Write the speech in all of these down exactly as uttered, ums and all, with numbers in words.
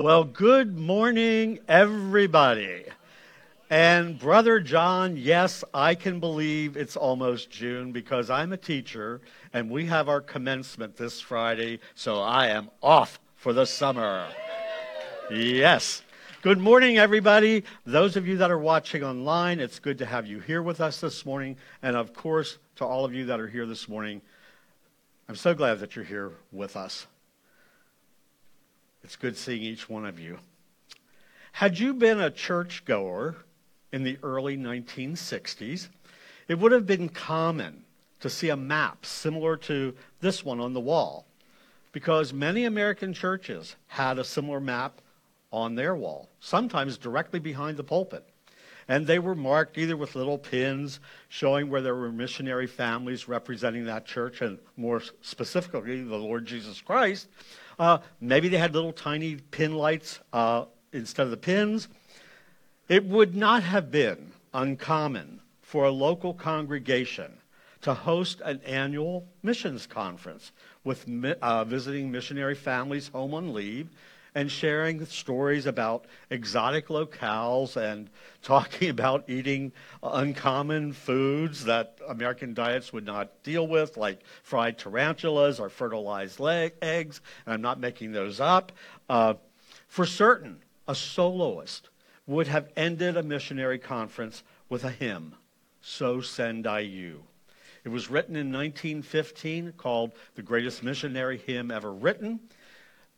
Well, good morning, everybody. And Brother John, yes, I can believe it's almost June because I'm a teacher and we have our commencement this Friday, so I am off for the summer. Yes. Good morning, everybody. Those of you that are watching online, it's good to have you here with us this morning. And of course, to all of you that are here this morning, I'm so glad that you're here with us. It's good seeing each one of you. Had you been a churchgoer in the early nineteen sixties, it would have been common to see a map similar to this one on the wall, because many American churches had a similar map on their wall, sometimes directly behind the pulpit. And they were marked either with little pins showing where there were missionary families representing that church, and more specifically, the Lord Jesus Christ. Uh, maybe they had little tiny pin lights uh, instead of the pins. It would not have been uncommon for a local congregation to host an annual missions conference with uh, visiting missionary families home on leave and sharing stories about exotic locales and talking about eating uncommon foods that American diets would not deal with, like fried tarantulas or fertilized leg- eggs, and I'm not making those up. Uh, for certain, a soloist would have ended a missionary conference with a hymn, "So Send I You." It was written in nineteen fifteen, called The Greatest Missionary Hymn Ever Written.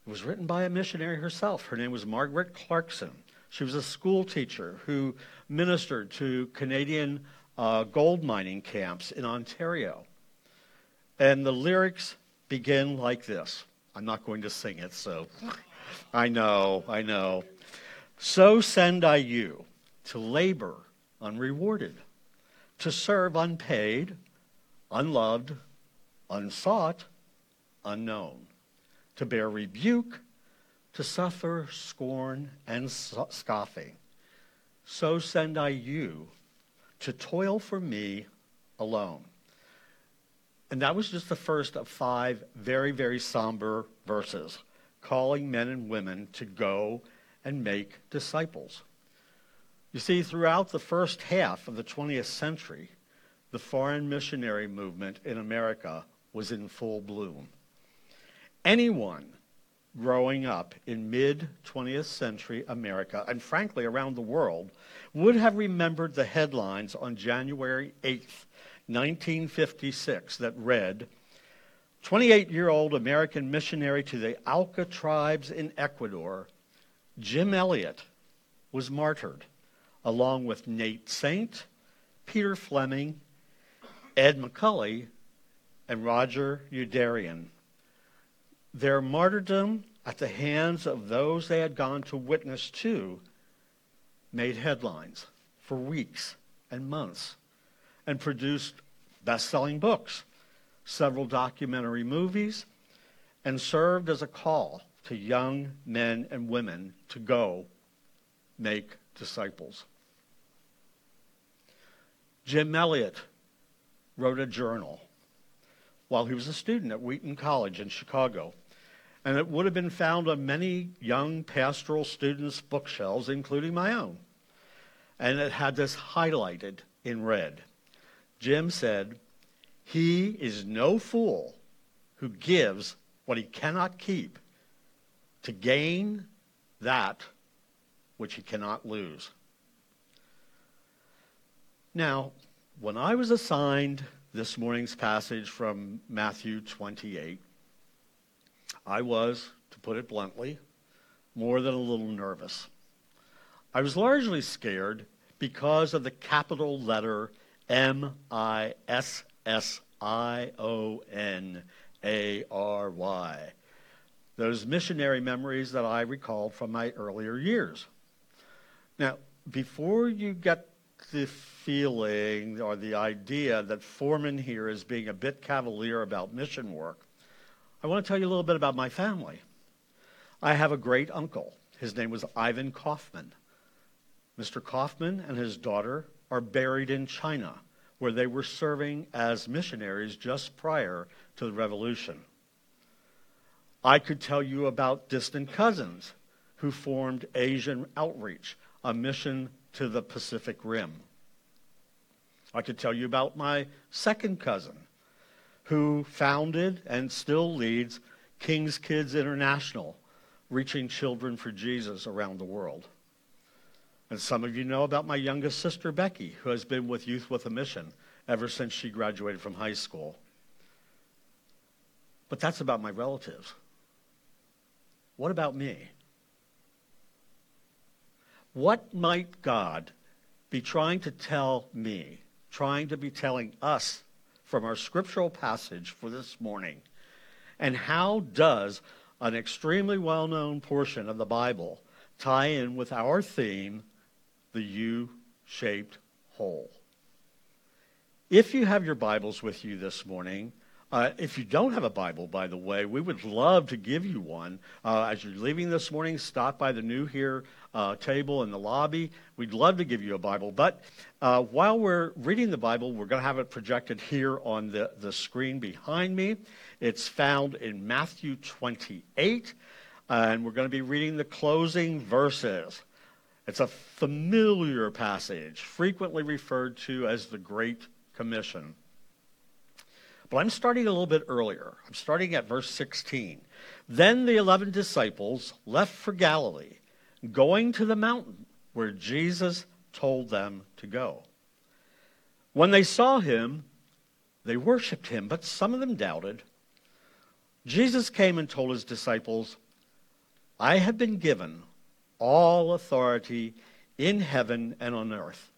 It was written by a missionary herself. Her name was Margaret Clarkson. She was a school teacher who ministered to Canadian uh, gold mining camps in Ontario. And the lyrics begin like this. I'm not going to sing it, so I know, I know. So send I you to labor unrewarded, to serve unpaid, unloved, unsought, unknown, to bear rebuke, to suffer scorn and scoffing. So send I you to toil for me alone. And that was just the first of five very, very somber verses, calling men and women to go and make disciples. You see, throughout the first half of the twentieth century, the foreign missionary movement in America was in full bloom. Anyone growing up in mid-twentieth century America, and frankly around the world, would have remembered the headlines on January eighth, nineteen fifty-six, that read, twenty-eight-year-old American missionary to the Alca tribes in Ecuador, Jim Elliot, was martyred, along with Nate Saint, Peter Fleming, Ed McCully, and Roger Udarian. Their martyrdom at the hands of those they had gone to witness to made headlines for weeks and months and produced best-selling books, several documentary movies, and served as a call to young men and women to go make disciples. Jim Elliot wrote a journal while he was a student at Wheaton College in Chicago. And it would have been found on many young pastoral students' bookshelves, including my own. And it had this highlighted in red. Jim said, "He is no fool who gives what he cannot keep to gain that which he cannot lose." Now, when I was assigned this morning's passage from Matthew twenty-eight, I was, to put it bluntly, more than a little nervous. I was largely scared because of the capital letter M I S S I O N A R Y, those missionary memories that I recalled from my earlier years. Now, before you get the feeling or the idea that Foreman here is being a bit cavalier about mission work, I want to tell you a little bit about my family. I have a great uncle. His name was Ivan Kaufman. Mister Kaufman and his daughter are buried in China, where they were serving as missionaries just prior to the revolution. I could tell you about distant cousins who formed Asian Outreach, a mission to the Pacific Rim. I could tell you about my second cousin, who founded and still leads King's Kids International, reaching children for Jesus around the world. And some of you know about my youngest sister, Becky, who has been with Youth with a Mission ever since she graduated from high school. But that's about my relatives. What about me? What might God be trying to tell me, trying to be telling us from our scriptural passage for this morning? And how does an extremely well-known portion of the Bible tie in with our theme, the U-shaped hole? If you have your Bibles with you this morning, uh, if you don't have a Bible, by the way, we would love to give you one. Uh, as you're leaving this morning, stop by the New Here uh, table in the lobby. We'd love to give you a Bible. But uh, while we're reading the Bible, we're going to have it projected here on the, the screen behind me. It's found in Matthew twenty-eight. And we're going to be reading the closing verses. It's a familiar passage, frequently referred to as the Great Commission. But I'm starting a little bit earlier. I'm starting at verse sixteen. Then the eleven disciples left for Galilee, going to the mountain where Jesus told them to go. When they saw him, they worshiped him, but some of them doubted. Jesus came and told his disciples, I have been given all authority in heaven and on earth.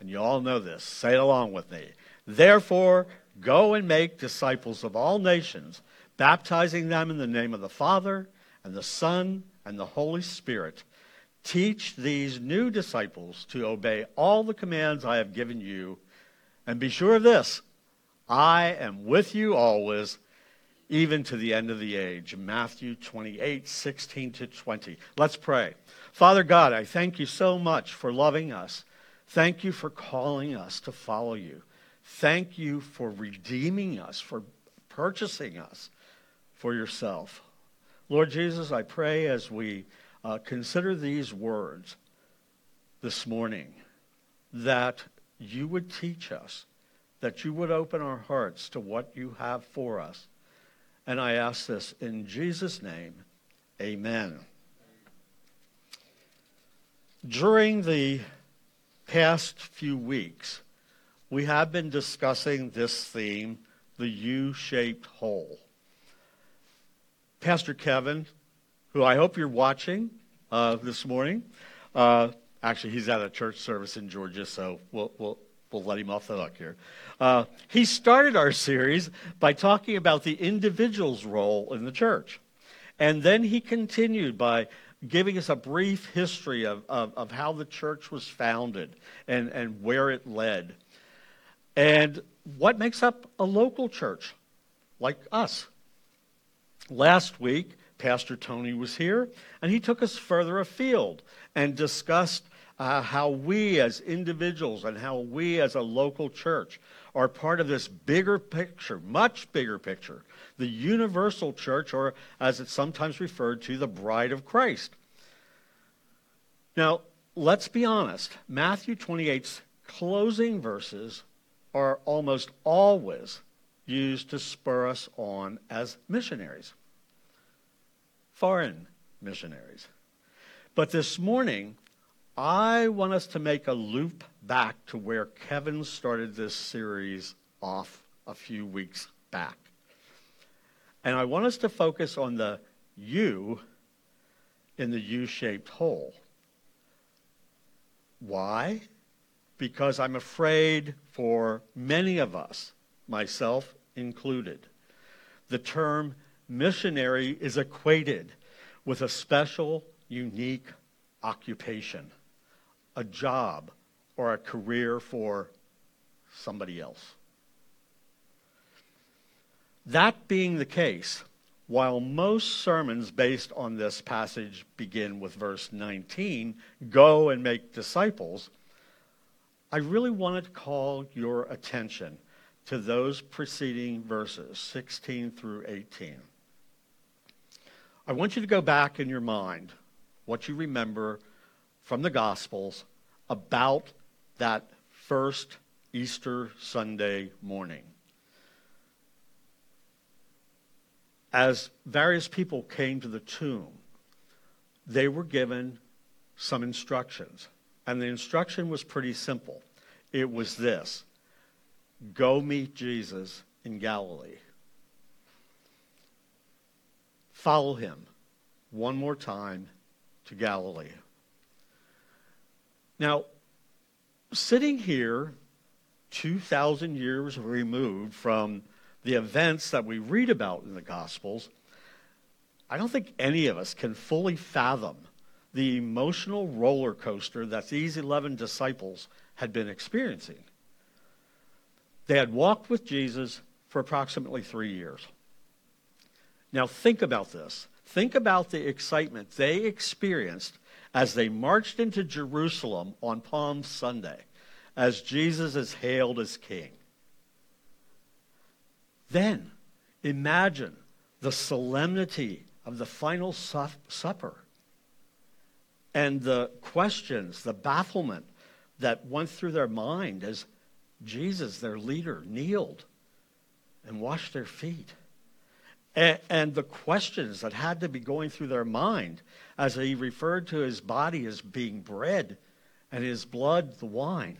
And you all know this. Say it along with me. Therefore, go and make disciples of all nations, baptizing them in the name of the Father and the Son and the Holy Spirit. Teach these new disciples to obey all the commands I have given you. And be sure of this, I am with you always, even to the end of the age. Matthew twenty-eight, sixteen to twenty. Let's pray. Father God, I thank you so much for loving us. Thank you for calling us to follow you. Thank you for redeeming us, for purchasing us for yourself. Lord Jesus, I pray as we uh, consider these words this morning, that you would teach us, that you would open our hearts to what you have for us. And I ask this in Jesus' name, amen. During the past few weeks, we have been discussing this theme, the U-shaped hole. Pastor Kevin, who I hope you're watching uh, this morning, uh, actually he's at a church service in Georgia, so we'll, we'll We'll let him off the hook here. Uh, he started our series by talking about the individual's role in the church. And then he continued by giving us a brief history of, of, of how the church was founded and, and where it led. And what makes up a local church like us? Last week, Pastor Tony was here, and he took us further afield and discussed Uh, how we as individuals and how we as a local church are part of this bigger picture, much bigger picture, the universal church, or as it's sometimes referred to, the bride of Christ. Now, let's be honest. Matthew twenty-eight's closing verses are almost always used to spur us on as missionaries, foreign missionaries. But this morning, I want us to make a loop back to where Kevin started this series off a few weeks back. And I want us to focus on the U in the U-shaped hole. Why? Because I'm afraid for many of us, myself included, the term missionary is equated with a special, unique occupation, a job, or a career for somebody else. That being the case, while most sermons based on this passage begin with verse nineteen, go and make disciples, I really want to call your attention to those preceding verses, sixteen through eighteen. I want you to go back in your mind what you remember from the Gospels about that first Easter Sunday morning. As various people came to the tomb, they were given some instructions. And the instruction was pretty simple. It was this: go meet Jesus in Galilee. Follow him one more time to Galilee. Now, sitting here two thousand years removed from the events that we read about in the Gospels, I don't think any of us can fully fathom the emotional roller coaster that these eleven disciples had been experiencing. They had walked with Jesus for approximately three years. Now think about this. Think about the excitement they experienced as they marched into Jerusalem on Palm Sunday, as Jesus is hailed as king. Then imagine the solemnity of the final su- supper. And the questions, the bafflement that went through their mind as Jesus, their leader, kneeled and washed their feet. And, and the questions that had to be going through their mind as he referred to his body as being bread and his blood the wine.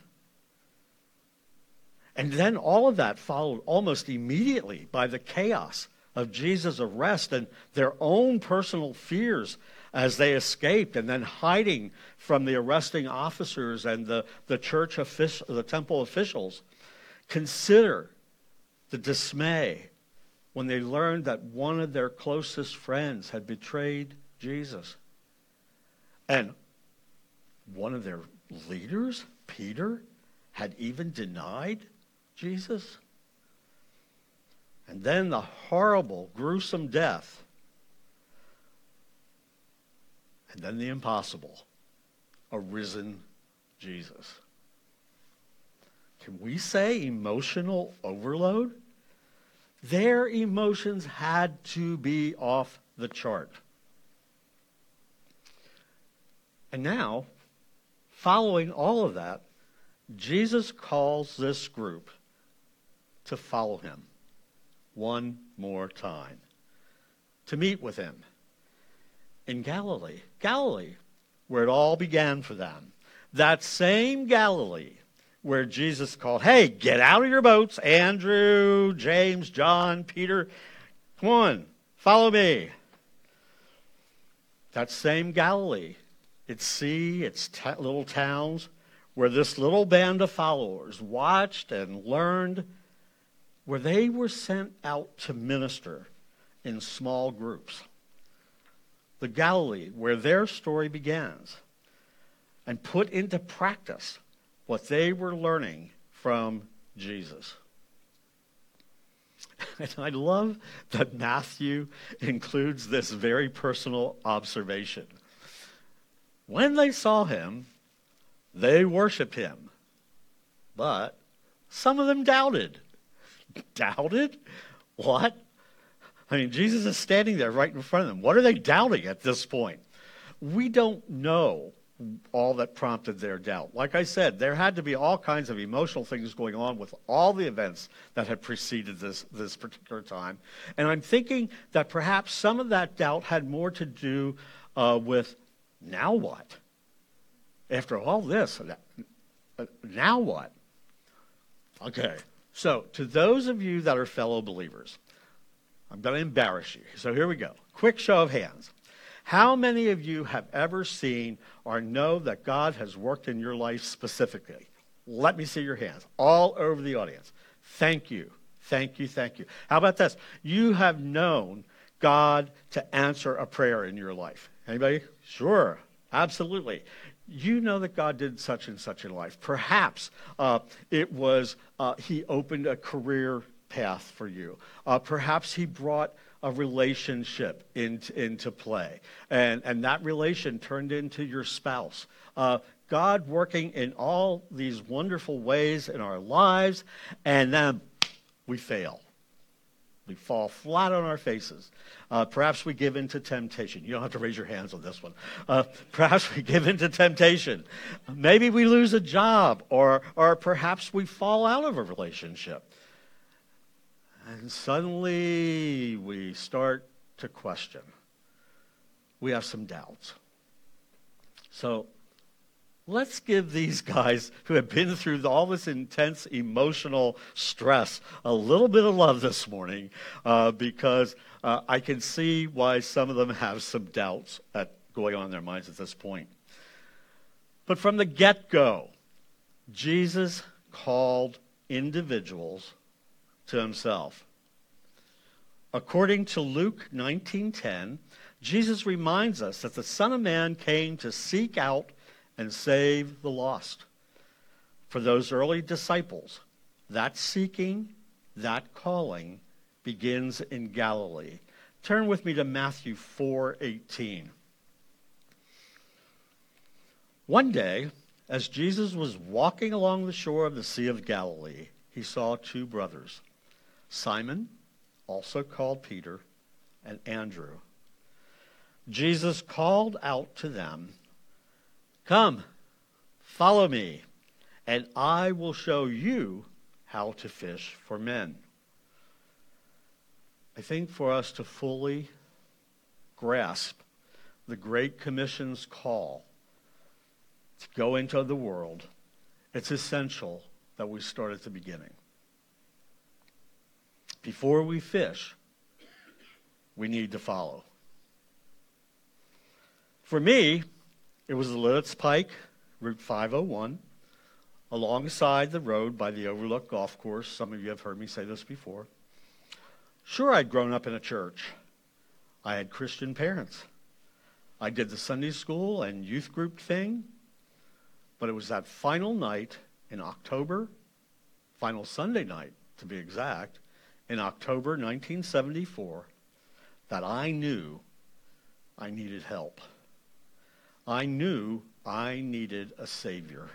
And then all of that followed almost immediately by the chaos of Jesus' arrest and their own personal fears as they escaped and then hiding from the arresting officers and the, the church official, the temple officials. Consider the dismay when they learned that one of their closest friends had betrayed Jesus. And one of their leaders, Peter, had even denied Jesus. And then the horrible, gruesome death. And then the impossible, a risen Jesus. Can we say emotional overload? Their emotions had to be off the chart. And now, following all of that, Jesus calls this group to follow him one more time, to meet with him. In Galilee, Galilee, where it all began for them. That same Galilee where Jesus called, hey, get out of your boats, Andrew, James, John, Peter. Come on, follow me. That same Galilee, its sea, its t- little towns, where this little band of followers watched and learned, where they were sent out to minister in small groups. The Galilee, where their story begins, and put into practice what they were learning from Jesus. And I love that Matthew includes this very personal observation. When they saw him, they worshiped him, but some of them doubted. Doubted? What? I mean, Jesus is standing there right in front of them. What are they doubting at this point? We don't know all that prompted their doubt. Like I said, there had to be all kinds of emotional things going on with all the events that had preceded this, this particular time. And I'm thinking that perhaps some of that doubt had more to do uh, with now what? After all this, now what? Okay, so to those of you that are fellow believers, I'm going to embarrass you. So here we go. Quick show of hands. How many of you have ever seen or know that God has worked in your life specifically? Let me see your hands all over the audience. Thank you. Thank you. Thank you. How about this? You have known God to answer a prayer in your life. Anybody? Sure. Absolutely. You know that God did such and such in life. Perhaps uh, it was uh, he opened a career path for you. Uh, perhaps he brought a relationship in, into play, and, and that relation turned into your spouse. Uh, God working in all these wonderful ways in our lives, and then we fail. We fall flat on our faces. Uh, perhaps we give in to temptation. You don't have to raise your hands on this one. Uh, perhaps we give in to temptation. Maybe we lose a job, or, or perhaps we fall out of a relationship. And suddenly we start to question. We have some doubts. So let's give these guys who have been through all this intense emotional stress a little bit of love this morning, uh, because uh, I can see why some of them have some doubts at going on in their minds at this point. But from the get-go, Jesus called individuals to himself. According to Luke nineteen ten, Jesus reminds us that the Son of Man came to seek out and save the lost. For those early disciples, that seeking, that calling begins in Galilee. Turn with me to Matthew four eighteen. One day, as Jesus was walking along the shore of the Sea of Galilee, he saw two brothers, Simon, also called Peter, and Andrew. Jesus called out to them, "Come, follow me, and I will show you how to fish for men." I think for us to fully grasp the Great Commission's call to go into the world, it's essential that we start at the beginning. Before we fish, we need to follow. For me, it was the Lilitz Pike, Route five oh one, alongside the road by the Overlook Golf Course. Some of you have heard me say this before. Sure, I'd grown up in a church. I had Christian parents. I did the Sunday school and youth group thing. But it was that final night in October, final Sunday night to be exact, in October nineteen seventy-four, that I knew I needed help. I knew I needed a Savior.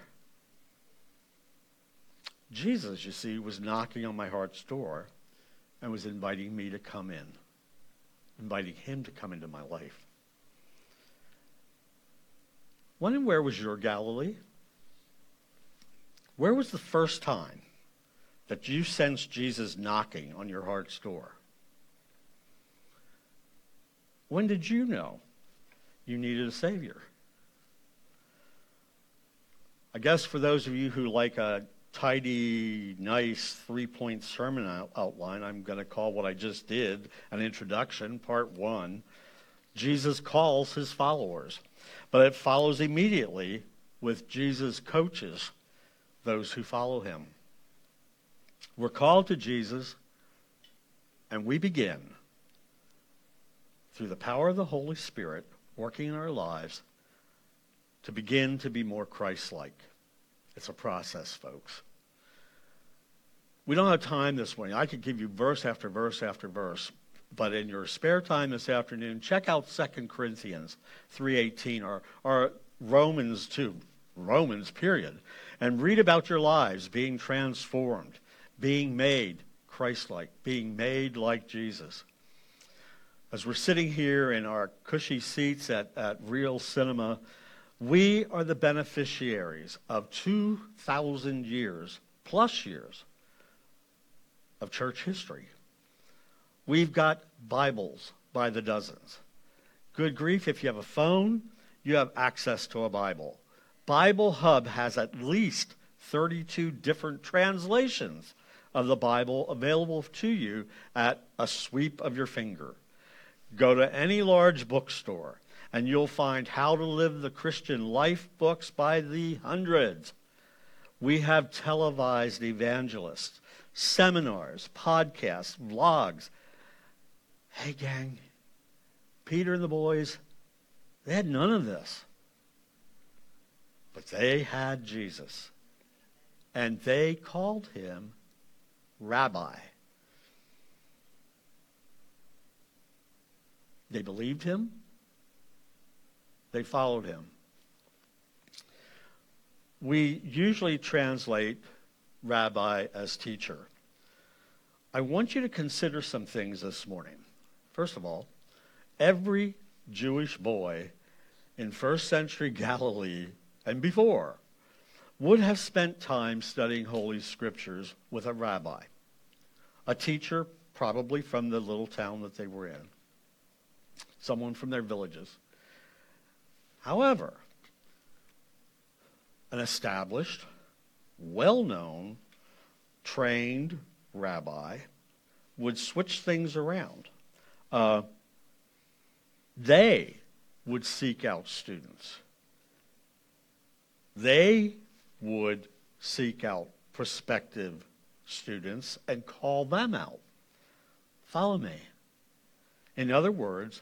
Jesus, you see, was knocking on my heart's door and was inviting me to come in, inviting him to come into my life. When and where was your Galilee? Where was the first time that you sensed Jesus knocking on your heart's door? When did you know you needed a Savior? I guess for those of you who like a tidy, nice three-point sermon out- outline, I'm going to call what I just did an introduction, part one. Jesus calls his followers, but it follows immediately with Jesus coaches those who follow him. We're called to Jesus, and we begin through the power of the Holy Spirit working in our lives to begin to be more Christ-like. It's a process, folks. We don't have time this morning. I could give you verse after verse after verse, but in your spare time this afternoon, check out Second Corinthians three eighteen or, or Romans two, Romans period, and read about your lives being transformed, being made Christ-like, being made like Jesus. As we're sitting here in our cushy seats at, at Real Cinema, we are the beneficiaries of two thousand years, plus years, of church history. We've got Bibles by the dozens. Good grief, if you have a phone, you have access to a Bible. Bible Hub has at least thirty-two different translations of the Bible available to you at a sweep of your finger. Go to any large bookstore, and you'll find How to Live the Christian Life books by the hundreds. We have televised evangelists, seminars, podcasts, vlogs. Hey, gang, Peter and the boys, they had none of this. But they had Jesus, and they called him Rabbi. They believed him. They followed him. We usually translate rabbi as teacher. I want you to consider some things this morning. First of all, every Jewish boy in first century Galilee and before would have spent time studying Holy Scriptures with a rabbi, a teacher probably from the little town that they were in, someone from their villages. However, an established, well-known, trained rabbi would switch things around. Uh, they would seek out students. They would seek out prospective students and call them out. Follow me. In other words,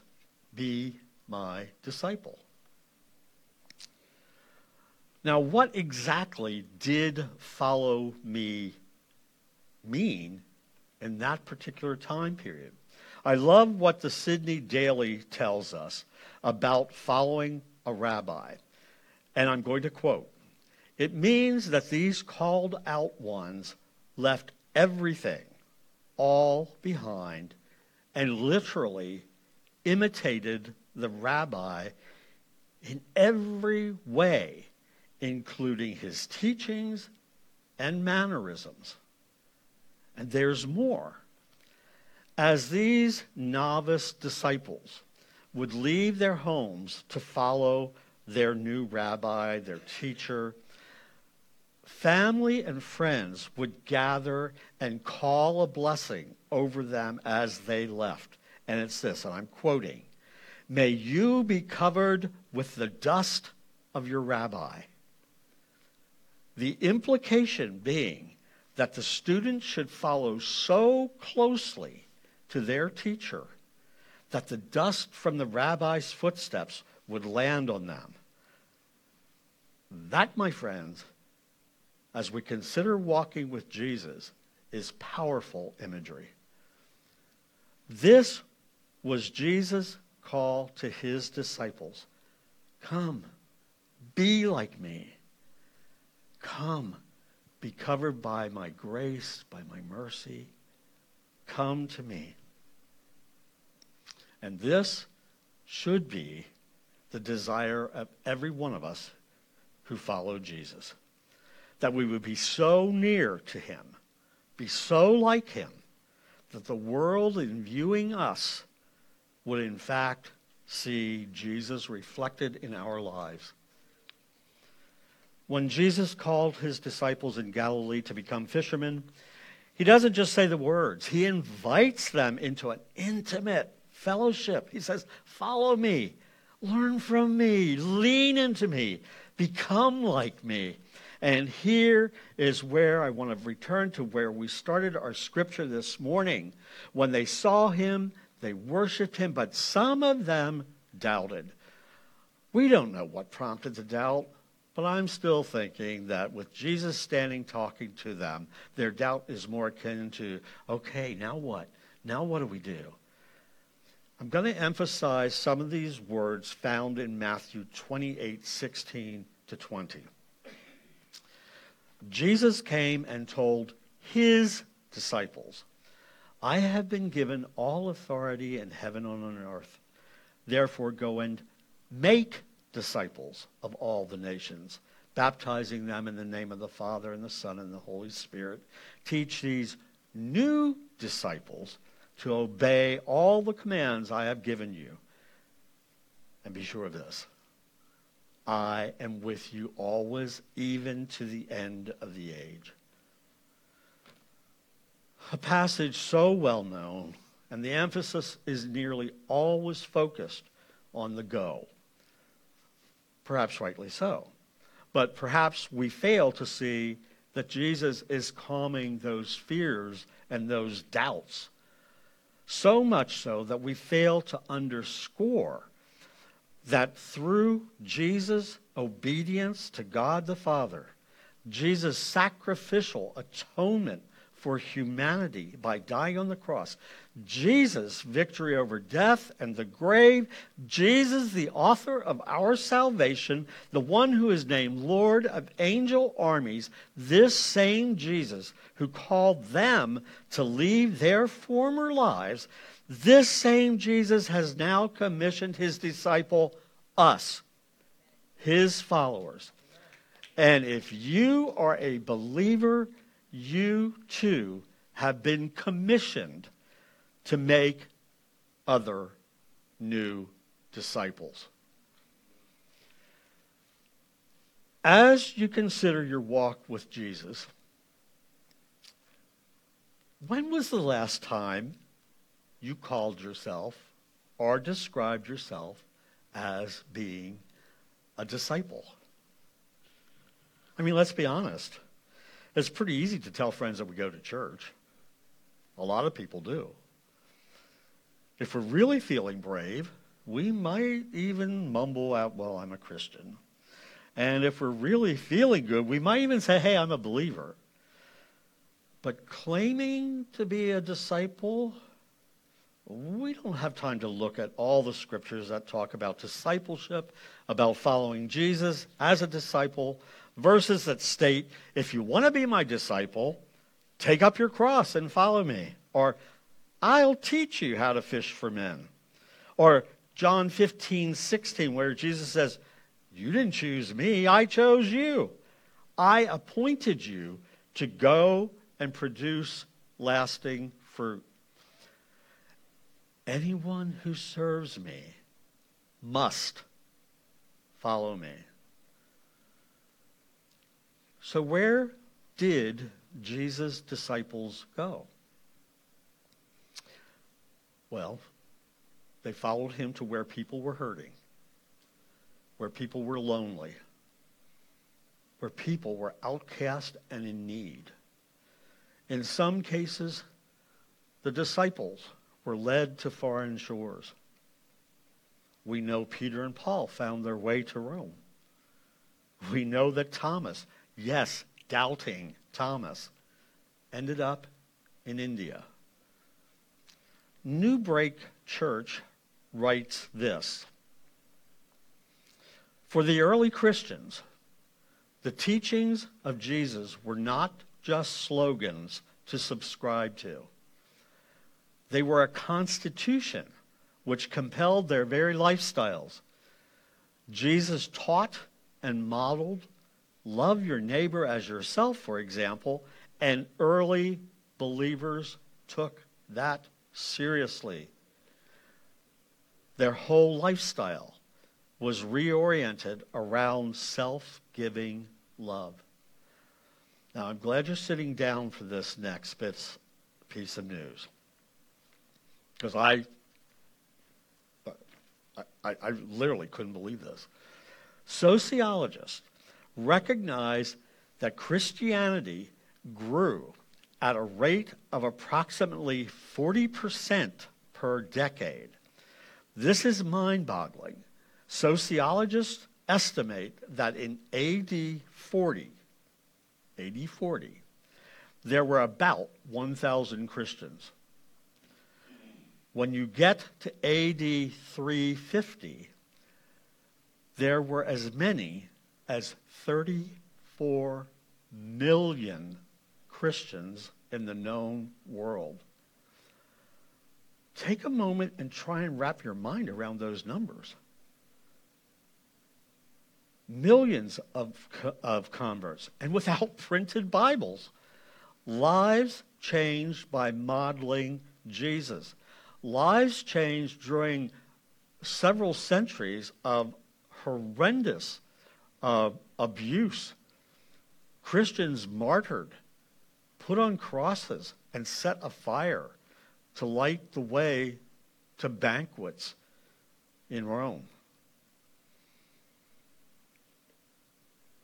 be my disciple. Now, what exactly did follow me mean in that particular time period? I love what the Sydney Daily tells us about following a rabbi. And I'm going to quote, "It means that these called out ones left everything, all behind, and literally imitated the rabbi in every way, including his teachings and mannerisms." And there's more. As these novice disciples would leave their homes to follow their new rabbi, their teacher, family and friends would gather and call a blessing over them as they left. And it's this, and I'm quoting, "May you be covered with the dust of your rabbi." The implication being that the students should follow so closely to their teacher that the dust from the rabbi's footsteps would land on them. That, my friends, as we consider walking with Jesus, is powerful imagery. This was Jesus' call to his disciples. Come, be like me. Come, be covered by my grace, by my mercy. Come to me. And this should be the desire of every one of us who follow Jesus, that we would be so near to him, be so like him, that the world in viewing us would in fact see Jesus reflected in our lives. When Jesus called his disciples in Galilee to become fishermen, he doesn't just say the words. He invites them into an intimate fellowship. He says, follow me, learn from me, lean into me, become like me. And here is where I want to return to where we started our scripture this morning. When they saw him, they worshiped him, but some of them doubted. We don't know what prompted the doubt. But I'm still thinking that with Jesus standing talking to them, their doubt is more akin to, okay, now what? Now what do we do? I'm going to emphasize some of these words found in Matthew twenty-eight, sixteen to twenty. Jesus came and told his disciples, I have been given all authority in heaven and on earth. Therefore go and make disciples of all the nations, baptizing them in the name of the Father and the Son and the Holy Spirit. Teach these new disciples to obey all the commands I have given you. And be sure of this, I am with you always, even to the end of the age. A passage so well known, and the emphasis is nearly always focused on the go. Perhaps rightly so. But perhaps we fail to see that Jesus is calming those fears and those doubts. So much so that we fail to underscore that through Jesus' obedience to God the Father, Jesus' sacrificial atonement for humanity by dying on the cross. Jesus' victory over death and the grave. Jesus, the author of our salvation, the one who is named Lord of angel armies, this same Jesus who called them to leave their former lives, this same Jesus has now commissioned his disciple, us, his followers. And if you are a believer, you too have been commissioned to make other new disciples. As you consider your walk with Jesus, when was the last time you called yourself or described yourself as being a disciple? I mean, let's be honest. It's pretty easy to tell friends that we go to church. A lot of people do. If we're really feeling brave, we might even mumble out, well, I'm a Christian. And if we're really feeling good, we might even say, hey, I'm a believer. But claiming to be a disciple, we don't have time to look at all the scriptures that talk about discipleship, about following Jesus as a disciple, verses that state, if you want to be my disciple, take up your cross and follow me. Or, I'll teach you how to fish for men. Or John fifteen sixteen, where Jesus says, you didn't choose me, I chose you. I appointed you to go and produce lasting fruit. Anyone who serves me must follow me. So where did Jesus' disciples go? Well, they followed him to where people were hurting, where people were lonely, where people were outcast and in need. In some cases, the disciples were led to foreign shores. We know Peter and Paul found their way to Rome. We know that Thomas, yes, doubting Thomas, ended up in India. New Break Church writes this. For the early Christians, the teachings of Jesus were not just slogans to subscribe to. They were a constitution which compelled their very lifestyles. Jesus taught and modeled, love your neighbor as yourself, for example, and early believers took that seriously. Their whole lifestyle was reoriented around self-giving love. Now, I'm glad you're sitting down for this next piece of news, because I, I, I literally couldn't believe this. Sociologists recognize that Christianity grew at a rate of approximately forty percent per decade. This is mind-boggling. Sociologists estimate that in A D forty, A D forty, there were about one thousand Christians. When you get to A D three fifty, there were as many as thirty-four million Christians in the known world. Take a moment and try and wrap your mind around those numbers. Millions of, of converts, and without printed Bibles. Lives changed by modeling Jesus. Lives changed during several centuries of horrendous Uh, abuse. Christians martyred, put on crosses, and set afire to light the way to banquets in Rome.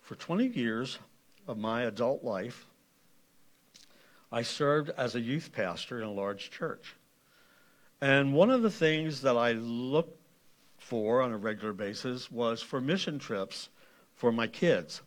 For twenty years of my adult life, I served as a youth pastor in a large church. And one of the things that I looked for on a regular basis was for mission trips for my kids.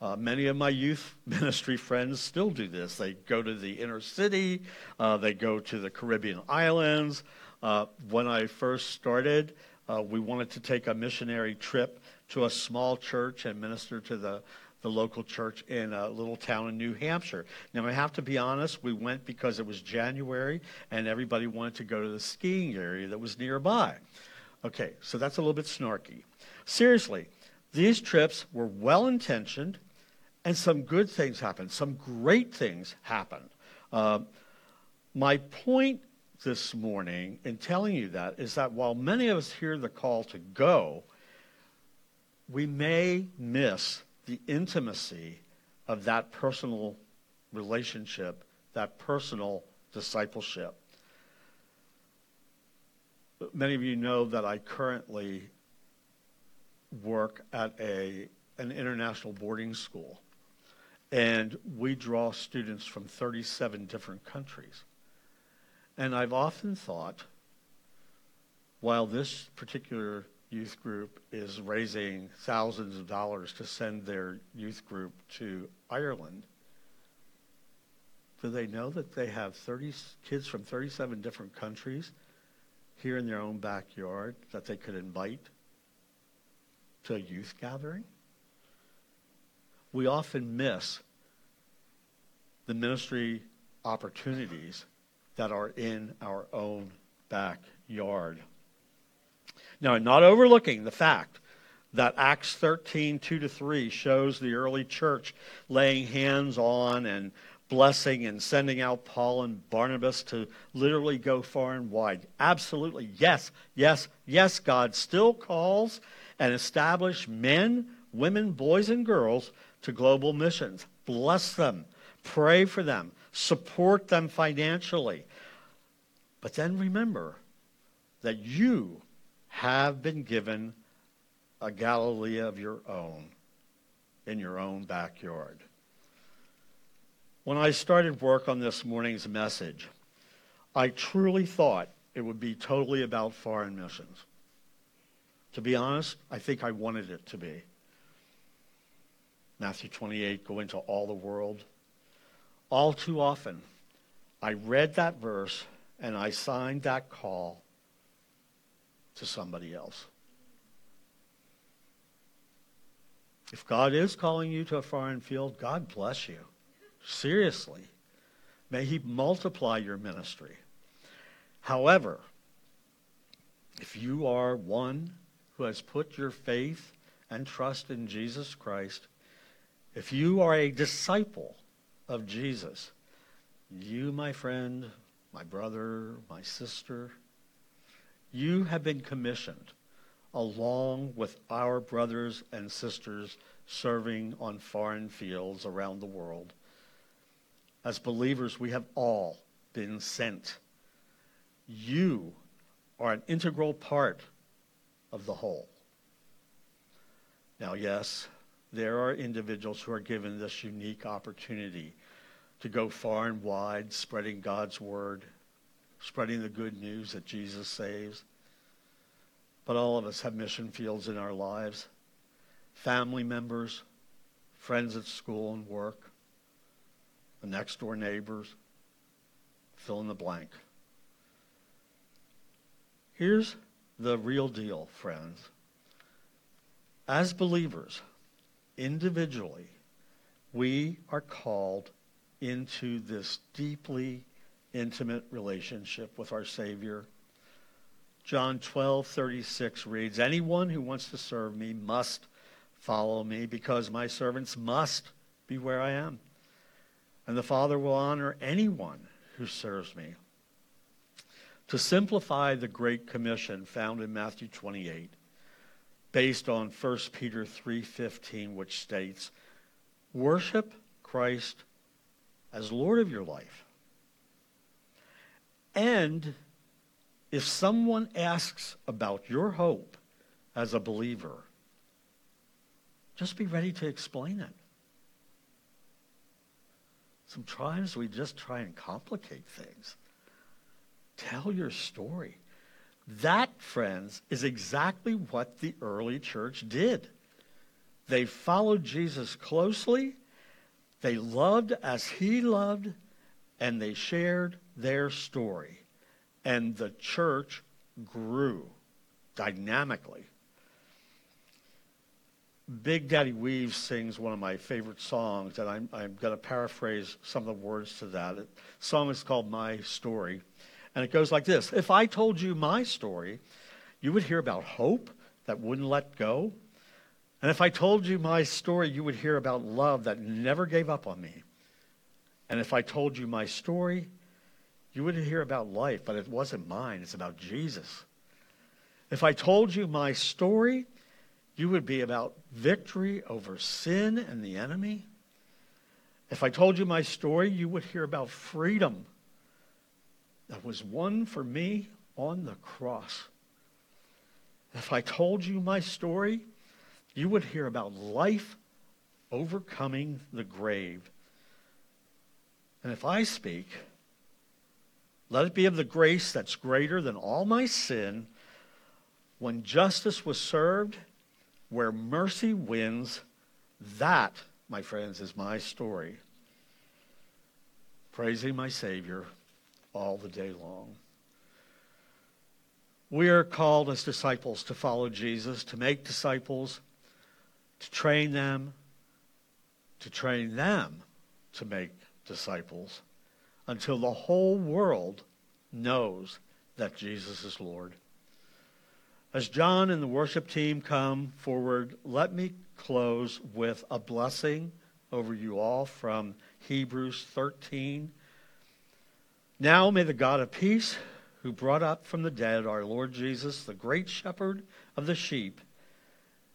Uh, many of my youth ministry friends still do this. They go to the inner city. Uh, they go to the Caribbean islands. Uh, when I first started, uh, we wanted to take a missionary trip to a small church and minister to the, the local church in a little town in New Hampshire. Now, I have to be honest, we went because it was January, and everybody wanted to go to the skiing area that was nearby. Okay, so that's a little bit snarky. Seriously, these trips were well-intentioned, and some good things happened. Some great things happened. Uh, my point this morning in telling you that is that while many of us hear the call to go, we may miss the intimacy of that personal relationship, that personal discipleship. Many of you know that I currently work at a, an international boarding school. And we draw students from thirty-seven different countries. And I've often thought, while this particular youth group is raising thousands of dollars to send their youth group to Ireland, do they know that they have thirty kids from thirty-seven different countries here in their own backyard that they could invite to a youth gathering? We often miss the ministry opportunities that are in our own backyard. Now, I'm not overlooking the fact that Acts thirteen, two to three shows the early church laying hands on and blessing and sending out Paul and Barnabas to literally go far and wide. Absolutely, yes, yes, yes, God still calls and establishes men, women, boys, and girls to global missions. Bless them, pray for them, support them financially. But then remember that you have been given a Galilee of your own in your own backyard. When I started work on this morning's message, I truly thought it would be totally about foreign missions. To be honest, I think I wanted it to be. Matthew twenty-eight, go into all the world. All too often, I read that verse and I signed that call to somebody else. If God is calling you to a foreign field, God bless you. Seriously. May He multiply your ministry. However, if you are one who has put your faith and trust in Jesus Christ, if you are a disciple of Jesus, you, my friend, my brother, my sister, you have been commissioned along with our brothers and sisters serving on foreign fields around the world. As believers, we have all been sent. You are an integral part of the whole. Now, yes, there are individuals who are given this unique opportunity to go far and wide, spreading God's word, spreading the good news that Jesus saves. But all of us have mission fields in our lives, family members, friends at school and work, the next door neighbors, fill in the blank. Here's the real deal, friends. As believers, individually, we are called into this deeply intimate relationship with our Savior. John twelve thirty-six reads, "Anyone who wants to serve me must follow me, because my servants must be where I am. And the Father will honor anyone who serves me." To simplify the Great Commission found in Matthew twenty-eight, based on First Peter three fifteen, which states, "Worship Christ as Lord of your life." And if someone asks about your hope as a believer, just be ready to explain it. Sometimes we just try and complicate things. Tell your story. That, friends, is exactly what the early church did. They followed Jesus closely, they loved as he loved, and they shared their story. And the church grew dynamically. Big Daddy Weave sings one of my favorite songs, and I'm, I'm going to paraphrase some of the words to that. The song is called My Story, and it goes like this. If I told you my story, you would hear about hope that wouldn't let go. And if I told you my story, you would hear about love that never gave up on me. And if I told you my story, you would hear about life, but it wasn't mine. It's about Jesus. If I told you my story, you would be about victory over sin and the enemy. If I told you my story, you would hear about freedom that was won for me on the cross. If I told you my story, you would hear about life overcoming the grave. And if I speak, let it be of the grace that's greater than all my sin. When justice was served, where mercy wins, that, my friends, is my story. Praising my Savior all the day long. We are called as disciples to follow Jesus, to make disciples, to train them, to train them to make disciples until the whole world knows that Jesus is Lord. As John and the worship team come forward, let me close with a blessing over you all from Hebrews thirteen. Now may the God of peace, who brought up from the dead our Lord Jesus, the great shepherd of the sheep,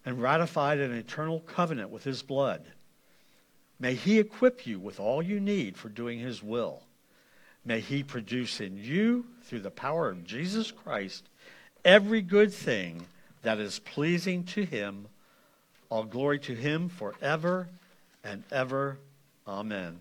and ratified an eternal covenant with his blood. May he equip you with all you need for doing his will. May he produce in you, through the power of Jesus Christ, every good thing that is pleasing to him. All glory to him forever and ever. Amen.